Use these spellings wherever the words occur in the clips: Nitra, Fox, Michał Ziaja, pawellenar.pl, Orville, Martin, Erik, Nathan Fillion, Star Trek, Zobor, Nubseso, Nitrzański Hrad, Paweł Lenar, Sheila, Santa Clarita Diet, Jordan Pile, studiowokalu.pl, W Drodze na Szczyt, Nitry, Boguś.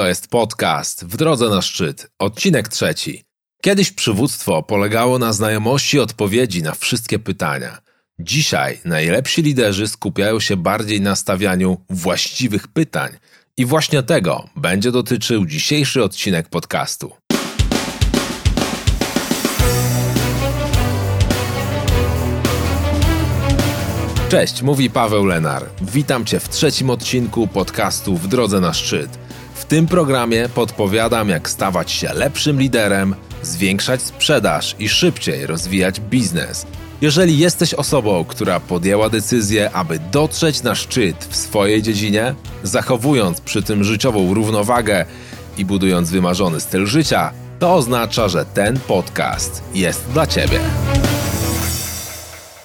To jest podcast W drodze na szczyt, odcinek 3. Kiedyś przywództwo polegało na znajomości odpowiedzi na wszystkie pytania. Dzisiaj najlepsi liderzy skupiają się bardziej na stawianiu właściwych pytań. I właśnie tego będzie dotyczył dzisiejszy odcinek podcastu. Cześć, mówi Paweł Lenar. Witam Cię w 3. odcinku podcastu W drodze na szczyt. W tym programie podpowiadam, jak stawać się lepszym liderem, zwiększać sprzedaż i szybciej rozwijać biznes. Jeżeli jesteś osobą, która podjęła decyzję, aby dotrzeć na szczyt w swojej dziedzinie, zachowując przy tym życiową równowagę i budując wymarzony styl życia, to oznacza, że ten podcast jest dla Ciebie.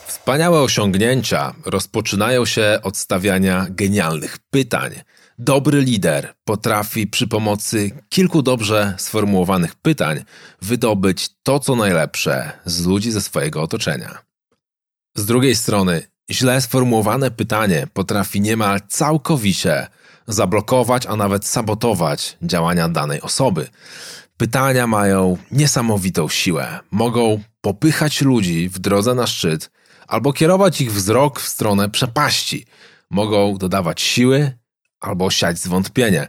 Wspaniałe osiągnięcia rozpoczynają się od stawiania genialnych pytań. Dobry lider potrafi przy pomocy kilku dobrze sformułowanych pytań wydobyć to, co najlepsze z ludzi ze swojego otoczenia. Z drugiej strony, źle sformułowane pytanie potrafi niemal całkowicie zablokować, a nawet sabotować działania danej osoby. Pytania mają niesamowitą siłę. Mogą popychać ludzi w drodze na szczyt albo kierować ich wzrok w stronę przepaści. Mogą dodawać siły albo siać zwątpienie.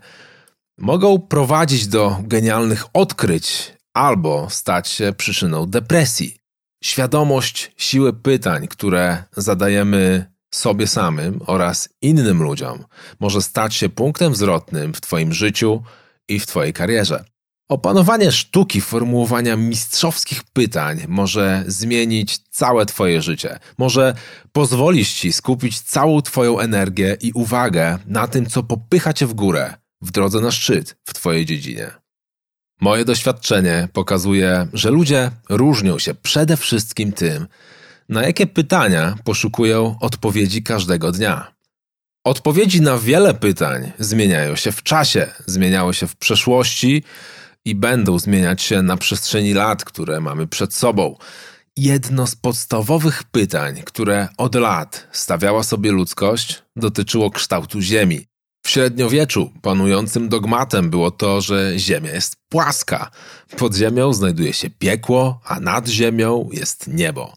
Mogą prowadzić do genialnych odkryć albo stać się przyczyną depresji. Świadomość siły pytań, które zadajemy sobie samym oraz innym ludziom, może stać się punktem zwrotnym w Twoim życiu i w Twojej karierze. Opanowanie sztuki formułowania mistrzowskich pytań może zmienić całe Twoje życie. Może pozwolić Ci skupić całą Twoją energię i uwagę na tym, co popycha Cię w górę, w drodze na szczyt w Twojej dziedzinie. Moje doświadczenie pokazuje, że ludzie różnią się przede wszystkim tym, na jakie pytania poszukują odpowiedzi każdego dnia. Odpowiedzi na wiele pytań zmieniają się w czasie, zmieniały się w przeszłości i będą zmieniać się na przestrzeni lat, które mamy przed sobą. Jedno z podstawowych pytań, które od lat stawiała sobie ludzkość, dotyczyło kształtu Ziemi. W średniowieczu panującym dogmatem było to, że Ziemia jest płaska. Pod ziemią znajduje się piekło, a nad ziemią jest niebo.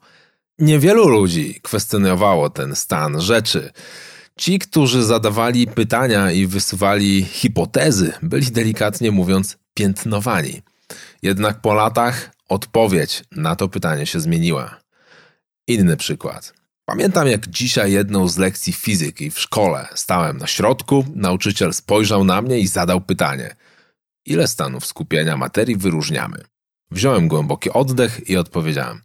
Niewielu ludzi kwestionowało ten stan rzeczy. Ci, którzy zadawali pytania i wysuwali hipotezy, byli delikatnie mówiąc piętnowani. Jednak po latach odpowiedź na to pytanie się zmieniła. Inny przykład. Pamiętam, jak dzisiaj jedną z lekcji fizyki w szkole. Stałem na środku, nauczyciel spojrzał na mnie i zadał pytanie. Ile stanów skupienia materii wyróżniamy? Wziąłem głęboki oddech i odpowiedziałem.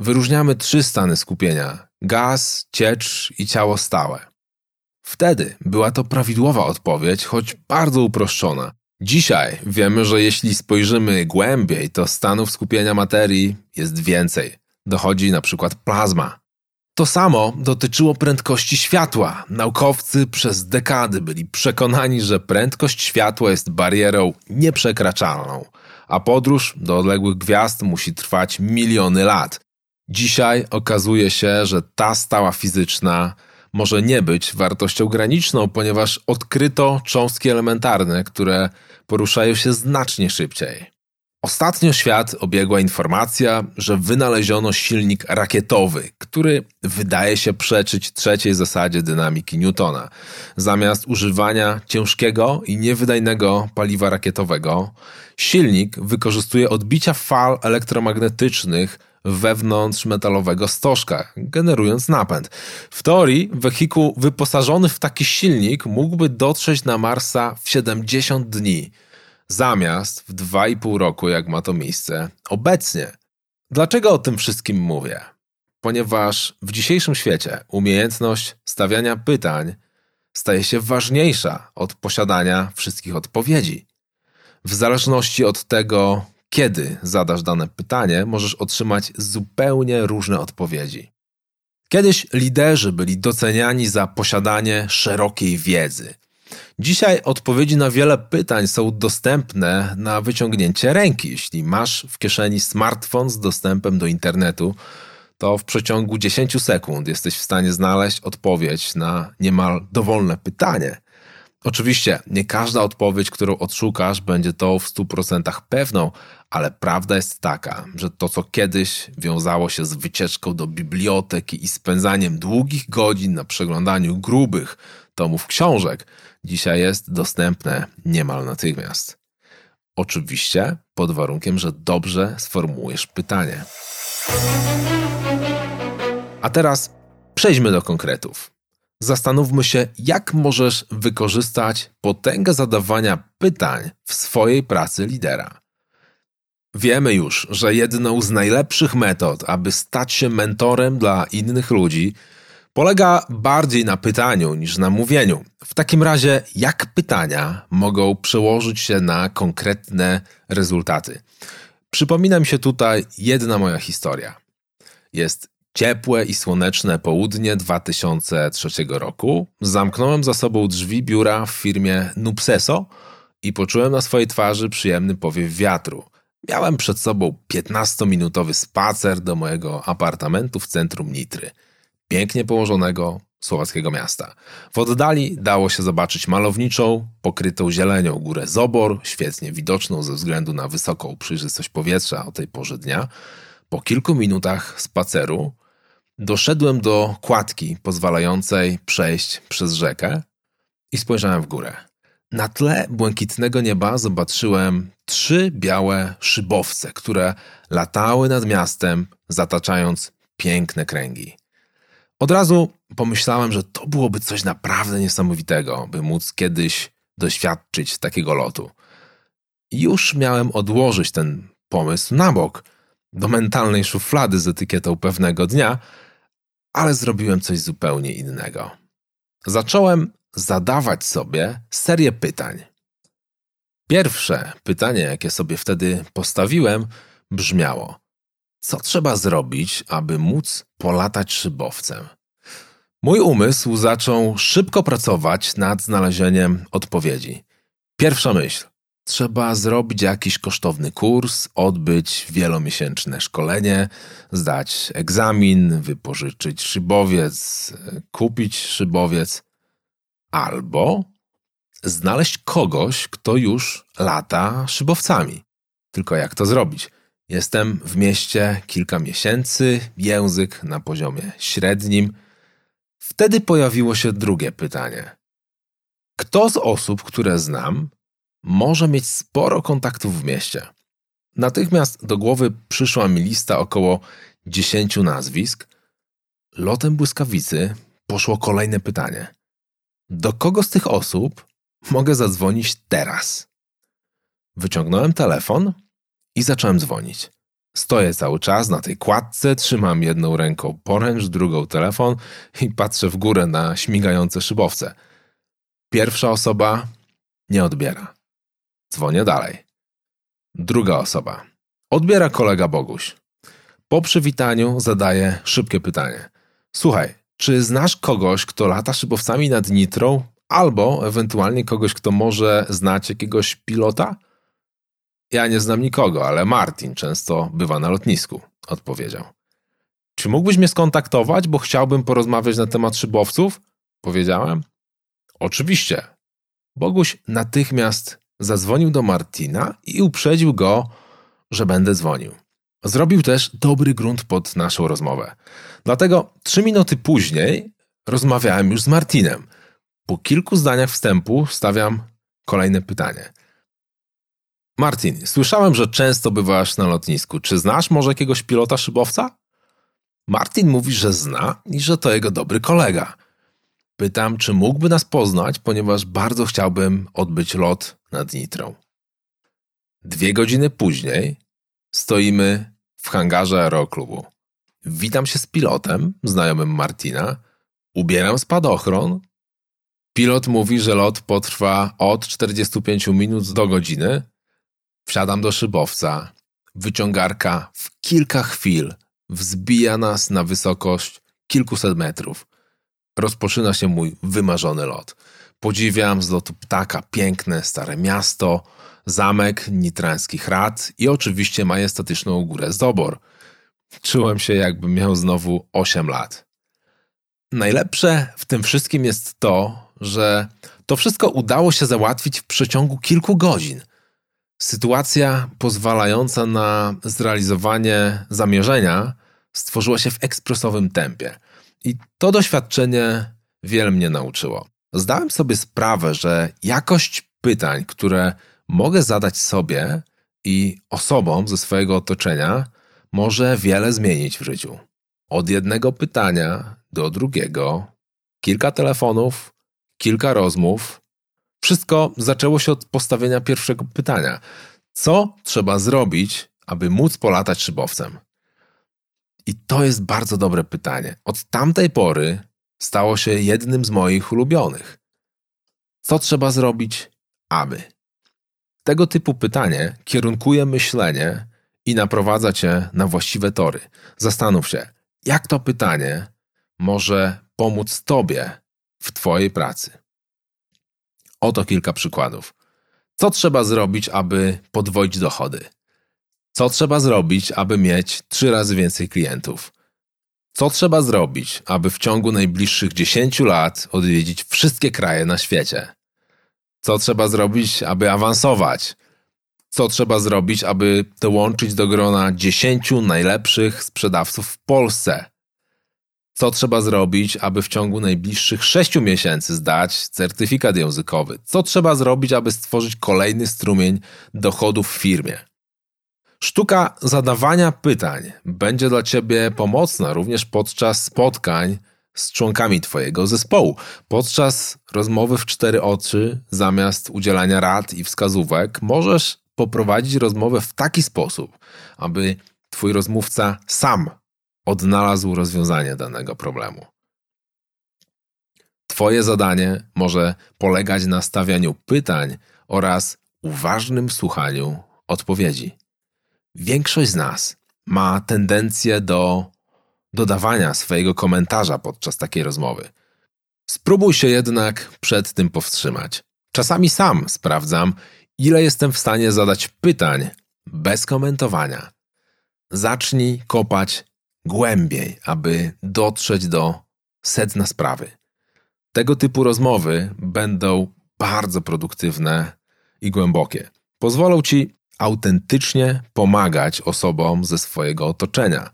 Wyróżniamy 3 stany skupienia. Gaz, ciecz i ciało stałe. Wtedy była to prawidłowa odpowiedź, choć bardzo uproszczona. Dzisiaj wiemy, że jeśli spojrzymy głębiej, to stanów skupienia materii jest więcej. Dochodzi na przykład plazma. To samo dotyczyło prędkości światła. Naukowcy przez dekady byli przekonani, że prędkość światła jest barierą nieprzekraczalną, a podróż do odległych gwiazd musi trwać miliony lat. Dzisiaj okazuje się, że ta stała fizyczna może nie być wartością graniczną, ponieważ odkryto cząstki elementarne, które poruszają się znacznie szybciej. Ostatnio świat obiegła informacja, że wynaleziono silnik rakietowy, który wydaje się przeczyć 3. zasadzie dynamiki Newtona. Zamiast używania ciężkiego i niewydajnego paliwa rakietowego, silnik wykorzystuje odbicia fal elektromagnetycznych wewnątrz metalowego stożka, generując napęd. W teorii wehikuł wyposażony w taki silnik mógłby dotrzeć na Marsa w 70 dni, zamiast w 2,5 roku, jak ma to miejsce obecnie. Dlaczego o tym wszystkim mówię? Ponieważ w dzisiejszym świecie umiejętność stawiania pytań staje się ważniejsza od posiadania wszystkich odpowiedzi. W zależności od tego, kiedy zadasz dane pytanie, możesz otrzymać zupełnie różne odpowiedzi. Kiedyś liderzy byli doceniani za posiadanie szerokiej wiedzy. Dzisiaj odpowiedzi na wiele pytań są dostępne na wyciągnięcie ręki. Jeśli masz w kieszeni smartfon z dostępem do internetu, to w przeciągu 10 sekund jesteś w stanie znaleźć odpowiedź na niemal dowolne pytanie. Oczywiście nie każda odpowiedź, którą odszukasz, będzie tą w 100% pewną, ale prawda jest taka, że to, co kiedyś wiązało się z wycieczką do biblioteki i spędzaniem długich godzin na przeglądaniu grubych tomów książek, dzisiaj jest dostępne niemal natychmiast. Oczywiście pod warunkiem, że dobrze sformułujesz pytanie. A teraz przejdźmy do konkretów. Zastanówmy się, jak możesz wykorzystać potęgę zadawania pytań w swojej pracy lidera. Wiemy już, że jedną z najlepszych metod, aby stać się mentorem dla innych ludzi, polega bardziej na pytaniu niż na mówieniu. W takim razie, jak pytania mogą przełożyć się na konkretne rezultaty? Przypomina mi się tutaj jedna moja historia. Jest ciepłe i słoneczne południe 2003 roku. Zamknąłem za sobą drzwi biura w firmie Nubseso i poczułem na swojej twarzy przyjemny powiew wiatru. Miałem przed sobą 15-minutowy spacer do mojego apartamentu w centrum Nitry, pięknie położonego słowackiego miasta. W oddali dało się zobaczyć malowniczą, pokrytą zielenią górę Zobor, świetnie widoczną ze względu na wysoką przejrzystość powietrza o tej porze dnia. Po kilku minutach spaceru doszedłem do kładki pozwalającej przejść przez rzekę i spojrzałem w górę. Na tle błękitnego nieba zobaczyłem 3 białe szybowce, które latały nad miastem, zataczając piękne kręgi. Od razu pomyślałem, że to byłoby coś naprawdę niesamowitego, by móc kiedyś doświadczyć takiego lotu. Już miałem odłożyć ten pomysł na bok, do mentalnej szuflady z etykietą pewnego dnia, ale zrobiłem coś zupełnie innego. Zacząłem zadawać sobie serię pytań. Pierwsze pytanie, jakie sobie wtedy postawiłem, brzmiało: co trzeba zrobić, aby móc polatać szybowcem? Mój umysł zaczął szybko pracować nad znalezieniem odpowiedzi. Pierwsza myśl: trzeba zrobić jakiś kosztowny kurs, odbyć wielomiesięczne szkolenie, zdać egzamin, wypożyczyć szybowiec, kupić szybowiec, albo znaleźć kogoś, kto już lata szybowcami. Tylko jak to zrobić? Jestem w mieście kilka miesięcy, język na poziomie średnim. Wtedy pojawiło się drugie pytanie. Kto z osób, które znam, może mieć sporo kontaktów w mieście? Natychmiast do głowy przyszła mi lista około 10 nazwisk. Lotem błyskawicy poszło kolejne pytanie. Do kogo z tych osób mogę zadzwonić teraz? Wyciągnąłem telefon i zacząłem dzwonić. Stoję cały czas na tej kładce, trzymam jedną ręką poręcz, drugą telefon i patrzę w górę na śmigające szybowce. Pierwsza osoba nie odbiera. Dzwonię dalej. Druga osoba. Odbiera kolega Boguś. Po przywitaniu zadaję szybkie pytanie. Słuchaj, czy znasz kogoś, kto lata szybowcami nad Nitrą, albo ewentualnie kogoś, kto może znać jakiegoś pilota? Ja nie znam nikogo, ale Martin często bywa na lotnisku, odpowiedział. Czy mógłbyś mnie skontaktować, bo chciałbym porozmawiać na temat szybowców? Powiedziałem. Oczywiście. Boguś natychmiast zadzwonił do Martina i uprzedził go, że będę dzwonił. Zrobił też dobry grunt pod naszą rozmowę. Dlatego 3 minuty później rozmawiałem już z Martinem. Po kilku zdaniach wstępu stawiam kolejne pytanie. Martin, słyszałem, że często bywasz na lotnisku. Czy znasz może jakiegoś pilota szybowca? Martin mówi, że zna i że to jego dobry kolega. Pytam, czy mógłby nas poznać, ponieważ bardzo chciałbym odbyć lot nad Nitrą. 2 godziny później stoimy w hangarze aeroklubu. Witam się z pilotem, znajomym Martina. Ubieram spadochron. Pilot mówi, że lot potrwa od 45 minut do godziny. Wsiadam do szybowca. Wyciągarka w kilka chwil wzbija nas na wysokość kilkuset metrów. Rozpoczyna się mój wymarzony lot. Podziwiam z lotu ptaka piękne stare miasto, zamek Nitrzański Hrad i oczywiście majestatyczną górę Zobor. Czułem się, jakbym miał znowu 8 lat. Najlepsze w tym wszystkim jest to, że To wszystko udało się załatwić w przeciągu kilku godzin. Sytuacja pozwalająca na zrealizowanie zamierzenia stworzyła się w ekspresowym tempie. I to doświadczenie wiele mnie nauczyło. Zdałem sobie sprawę, że jakość pytań, które mogę zadać sobie i osobom ze swojego otoczenia, może wiele zmienić w życiu. Od jednego pytania do drugiego, kilka telefonów, kilka rozmów. Wszystko zaczęło się od postawienia pierwszego pytania. Co trzeba zrobić, aby móc polatać szybowcem? I to jest bardzo dobre pytanie. Od tamtej pory stało się jednym z moich ulubionych. Co trzeba zrobić, aby? Tego typu pytanie kierunkuje myślenie i naprowadza cię na właściwe tory. Zastanów się, jak to pytanie może pomóc tobie w twojej pracy. Oto kilka przykładów. Co trzeba zrobić, aby podwoić dochody? Co trzeba zrobić, aby mieć 3 razy więcej klientów? Co trzeba zrobić, aby w ciągu najbliższych 10 lat odwiedzić wszystkie kraje na świecie? Co trzeba zrobić, aby awansować? Co trzeba zrobić, aby dołączyć do grona 10 najlepszych sprzedawców w Polsce? Co trzeba zrobić, aby w ciągu najbliższych 6 miesięcy zdać certyfikat językowy? Co trzeba zrobić, aby stworzyć kolejny strumień dochodów w firmie? Sztuka zadawania pytań będzie dla ciebie pomocna również podczas spotkań z członkami twojego zespołu, podczas rozmowy w 4 oczy zamiast udzielania rad i wskazówek możesz poprowadzić rozmowę w taki sposób, aby twój rozmówca sam odnalazł rozwiązanie danego problemu. Twoje zadanie może polegać na stawianiu pytań oraz uważnym słuchaniu odpowiedzi. Większość z nas ma tendencję do dodawania swojego komentarza podczas takiej rozmowy. Spróbuj się jednak przed tym powstrzymać. Czasami sam sprawdzam, ile jestem w stanie zadać pytań bez komentowania. Zacznij kopać głębiej, aby dotrzeć do sedna sprawy. Tego typu rozmowy będą bardzo produktywne i głębokie. Pozwolą ci autentycznie pomagać osobom ze swojego otoczenia.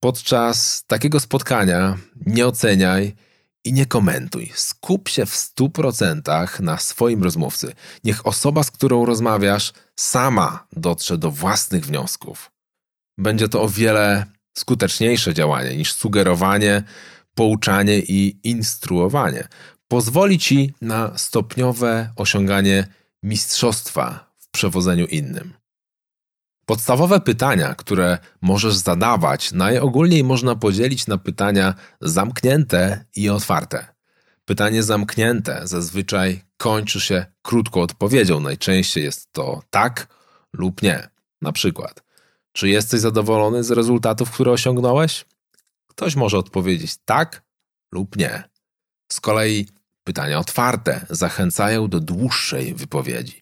Podczas takiego spotkania nie oceniaj i nie komentuj. Skup się w 100% na swoim rozmówcy. Niech osoba, z którą rozmawiasz, sama dotrze do własnych wniosków. Będzie to o wiele skuteczniejsze działanie niż sugerowanie, pouczanie i instruowanie. Pozwoli ci na stopniowe osiąganie mistrzostwa w przewodzeniu innym. Podstawowe pytania, które możesz zadawać, najogólniej można podzielić na pytania zamknięte i otwarte. Pytanie zamknięte zazwyczaj kończy się krótką odpowiedzią. Najczęściej jest to tak lub nie. Na przykład, czy jesteś zadowolony z rezultatów, które osiągnąłeś? Ktoś może odpowiedzieć tak lub nie. Z kolei pytania otwarte zachęcają do dłuższej wypowiedzi.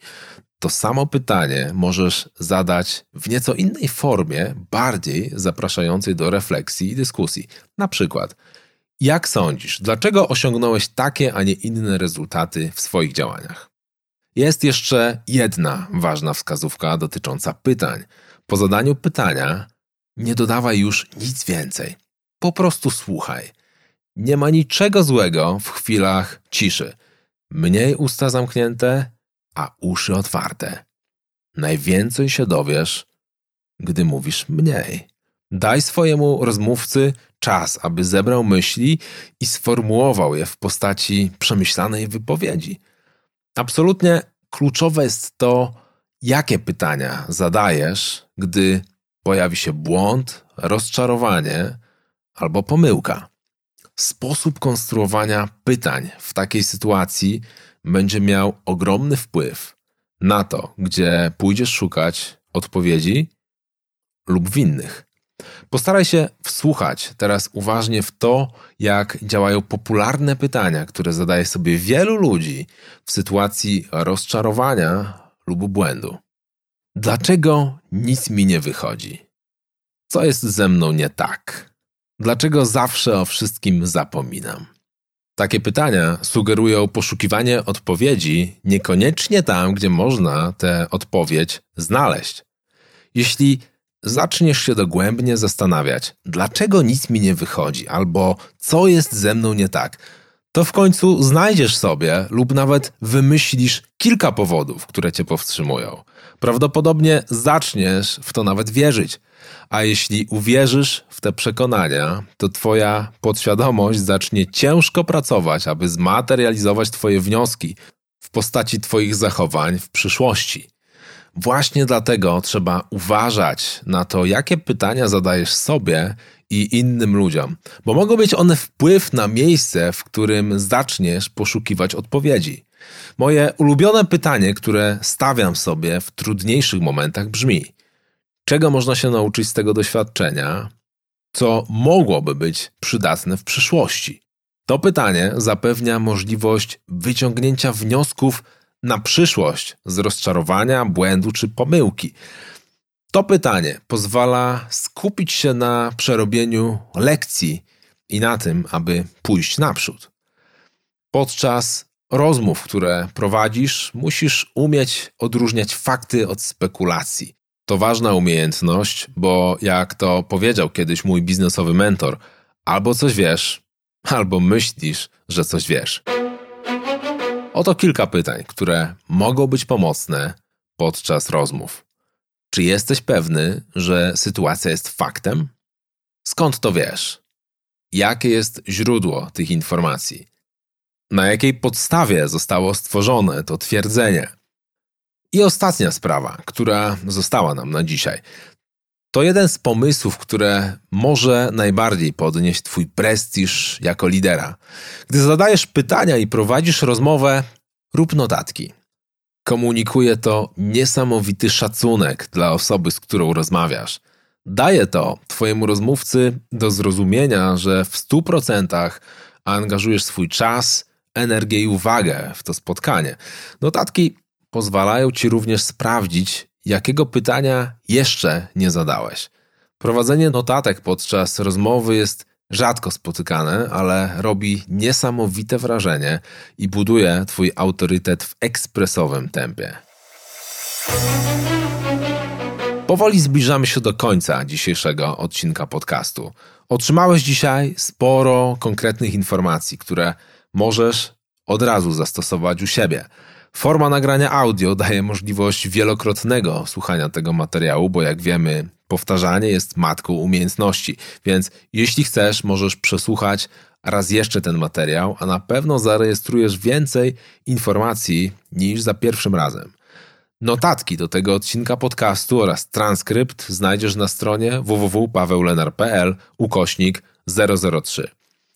To samo pytanie możesz zadać w nieco innej formie, bardziej zapraszającej do refleksji i dyskusji. Na przykład, jak sądzisz, dlaczego osiągnąłeś takie, a nie inne rezultaty w swoich działaniach? Jest jeszcze jedna ważna wskazówka dotycząca pytań. Po zadaniu pytania nie dodawaj już nic więcej. Po prostu słuchaj. Nie ma niczego złego w chwilach ciszy. Mniej usta zamknięte, a uszy otwarte. Najwięcej się dowiesz, gdy mówisz mniej. Daj swojemu rozmówcy czas, aby zebrał myśli i sformułował je w postaci przemyślanej wypowiedzi. Absolutnie kluczowe jest to, jakie pytania zadajesz, gdy pojawi się błąd, rozczarowanie albo pomyłka. Sposób konstruowania pytań w takiej sytuacji będzie miał ogromny wpływ na to, gdzie pójdziesz szukać odpowiedzi lub winnych. Postaraj się wsłuchać teraz uważnie w to, jak działają popularne pytania, które zadaje sobie wielu ludzi w sytuacji rozczarowania lub błędu. Dlaczego nic mi nie wychodzi? Co jest ze mną nie tak? Dlaczego zawsze o wszystkim zapominam? Takie pytania sugerują poszukiwanie odpowiedzi niekoniecznie tam, gdzie można tę odpowiedź znaleźć. Jeśli zaczniesz się dogłębnie zastanawiać, dlaczego nic mi nie wychodzi albo co jest ze mną nie tak, to w końcu znajdziesz sobie lub nawet wymyślisz kilka powodów, które cię powstrzymują. Prawdopodobnie zaczniesz w to nawet wierzyć. A jeśli uwierzysz w te przekonania, to twoja podświadomość zacznie ciężko pracować, aby zmaterializować twoje wnioski w postaci twoich zachowań w przyszłości. Właśnie dlatego trzeba uważać na to, jakie pytania zadajesz sobie i innym ludziom, bo mogą mieć one wpływ na miejsce, w którym zaczniesz poszukiwać odpowiedzi. Moje ulubione pytanie, które stawiam sobie w trudniejszych momentach brzmi: czego można się nauczyć z tego doświadczenia, co mogłoby być przydatne w przyszłości? To pytanie zapewnia możliwość wyciągnięcia wniosków na przyszłość z rozczarowania, błędu czy pomyłki. To pytanie pozwala skupić się na przerobieniu lekcji i na tym, aby pójść naprzód. Podczas rozmów, które prowadzisz, musisz umieć odróżniać fakty od spekulacji. To ważna umiejętność, bo jak to powiedział kiedyś mój biznesowy mentor, albo coś wiesz, albo myślisz, że coś wiesz. Oto kilka pytań, które mogą być pomocne podczas rozmów. Czy jesteś pewny, że sytuacja jest faktem? Skąd to wiesz? Jakie jest źródło tych informacji? Na jakiej podstawie zostało stworzone to twierdzenie? I ostatnia sprawa, która została nam na dzisiaj. To jeden z pomysłów, które może najbardziej podnieść twój prestiż jako lidera. Gdy zadajesz pytania i prowadzisz rozmowę, rób notatki. Komunikuje to niesamowity szacunek dla osoby, z którą rozmawiasz. Daje to twojemu rozmówcy do zrozumienia, że w 100% angażujesz swój czas, energię i uwagę w to spotkanie. Notatki pozwalają ci również sprawdzić, jakiego pytania jeszcze nie zadałeś. Prowadzenie notatek podczas rozmowy jest rzadko spotykane, ale robi niesamowite wrażenie i buduje twój autorytet w ekspresowym tempie. Powoli zbliżamy się do końca dzisiejszego odcinka podcastu. Otrzymałeś dzisiaj sporo konkretnych informacji, które możesz od razu zastosować u siebie. Forma nagrania audio daje możliwość wielokrotnego słuchania tego materiału, bo jak wiemy, powtarzanie jest matką umiejętności, więc jeśli chcesz, możesz przesłuchać raz jeszcze ten materiał, a na pewno zarejestrujesz więcej informacji niż za pierwszym razem. Notatki do tego odcinka podcastu oraz transkrypt znajdziesz na stronie www.pawellenar.pl/003.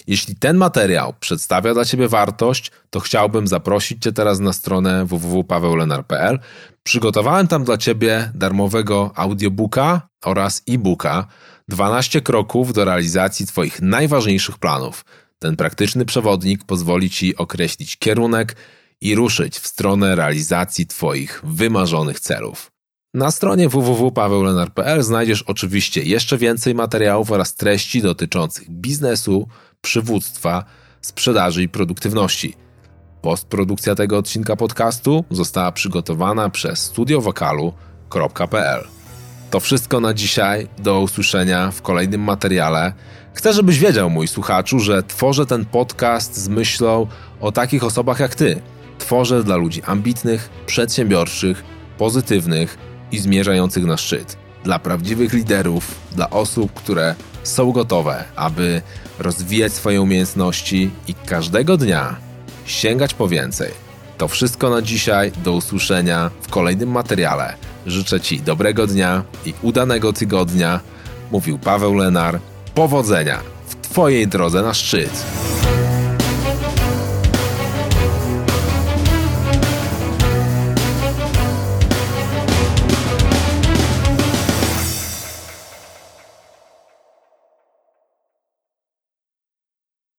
Jeśli ten materiał przedstawia dla ciebie wartość, to chciałbym zaprosić cię teraz na stronę www.pawellenar.pl. Przygotowałem tam dla ciebie darmowego audiobooka oraz e-booka 12 kroków do realizacji twoich najważniejszych planów. Ten praktyczny przewodnik pozwoli ci określić kierunek i ruszyć w stronę realizacji twoich wymarzonych celów. Na stronie www.pawellenar.pl znajdziesz oczywiście jeszcze więcej materiałów oraz treści dotyczących biznesu, przywództwa, sprzedaży i produktywności. Postprodukcja tego odcinka podcastu została przygotowana przez studiowokalu.pl. To wszystko na dzisiaj. Do usłyszenia w kolejnym materiale. Chcę, żebyś wiedział, mój słuchaczu, że tworzę ten podcast z myślą o takich osobach jak ty. Tworzę dla ludzi ambitnych, przedsiębiorczych, pozytywnych i zmierzających na szczyt. Dla prawdziwych liderów, dla osób, które są gotowe, aby rozwijać swoje umiejętności i każdego dnia sięgać po więcej. To wszystko na dzisiaj. Do usłyszenia w kolejnym materiale. Życzę ci dobrego dnia i udanego tygodnia. Mówił Paweł Lenar. Powodzenia w twojej drodze na szczyt.